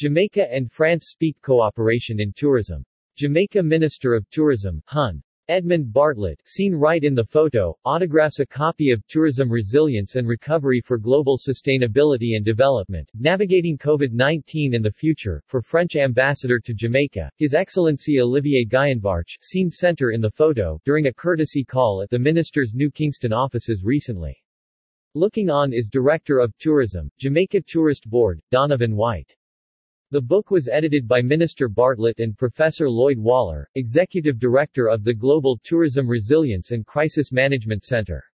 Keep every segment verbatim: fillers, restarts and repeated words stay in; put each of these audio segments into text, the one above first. Jamaica and France speak cooperation in tourism. Jamaica Minister of Tourism, Hon. Edmund Bartlett, seen right in the photo, autographs a copy of Tourism Resilience and Recovery for Global Sustainability and Development, Navigating COVID nineteen in the Future, for French Ambassador to Jamaica, His Excellency Olivier Guyenbarch, seen center in the photo, during a courtesy call at the Minister's New Kingston offices recently. Looking on is Director of Tourism, Jamaica Tourist Board, Donovan White. The book was edited by Minister Bartlett and Professor Lloyd Waller, Executive Director of the Global Tourism Resilience and Crisis Management Center.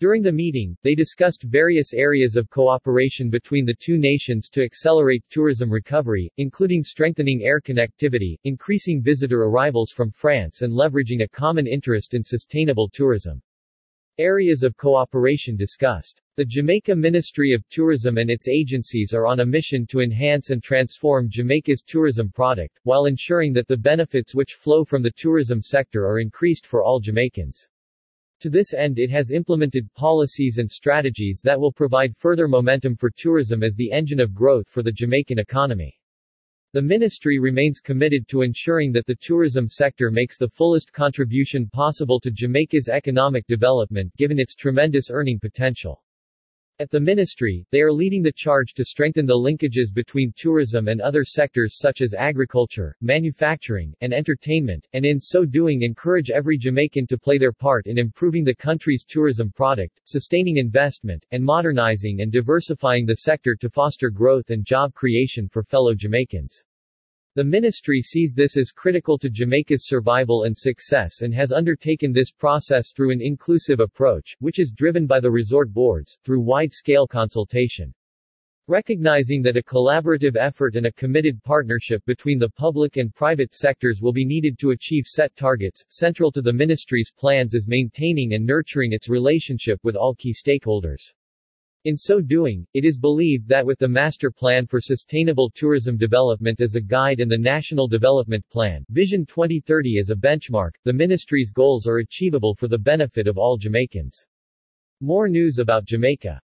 During the meeting, they discussed various areas of cooperation between the two nations to accelerate tourism recovery, including strengthening air connectivity, increasing visitor arrivals from France and leveraging a common interest in sustainable tourism. Areas of cooperation discussed. The Jamaica Ministry of Tourism and its agencies are on a mission to enhance and transform Jamaica's tourism product, while ensuring that the benefits which flow from the tourism sector are increased for all Jamaicans. To this end, it has implemented policies and strategies that will provide further momentum for tourism as the engine of growth for the Jamaican economy. The ministry remains committed to ensuring that the tourism sector makes the fullest contribution possible to Jamaica's economic development given its tremendous earning potential. At the ministry, they are leading the charge to strengthen the linkages between tourism and other sectors such as agriculture, manufacturing, and entertainment, and in so doing encourage every Jamaican to play their part in improving the country's tourism product, sustaining investment, and modernizing and diversifying the sector to foster growth and job creation for fellow Jamaicans. The ministry sees this as critical to Jamaica's survival and success and has undertaken this process through an inclusive approach, which is driven by the resort boards, through wide-scale consultation. Recognizing that a collaborative effort and a committed partnership between the public and private sectors will be needed to achieve set targets, central to the ministry's plans is maintaining and nurturing its relationship with all key stakeholders. In so doing, it is believed that with the Master Plan for Sustainable Tourism Development as a guide and the National Development Plan, Vision twenty thirty as a benchmark, the ministry's goals are achievable for the benefit of all Jamaicans. More news about Jamaica.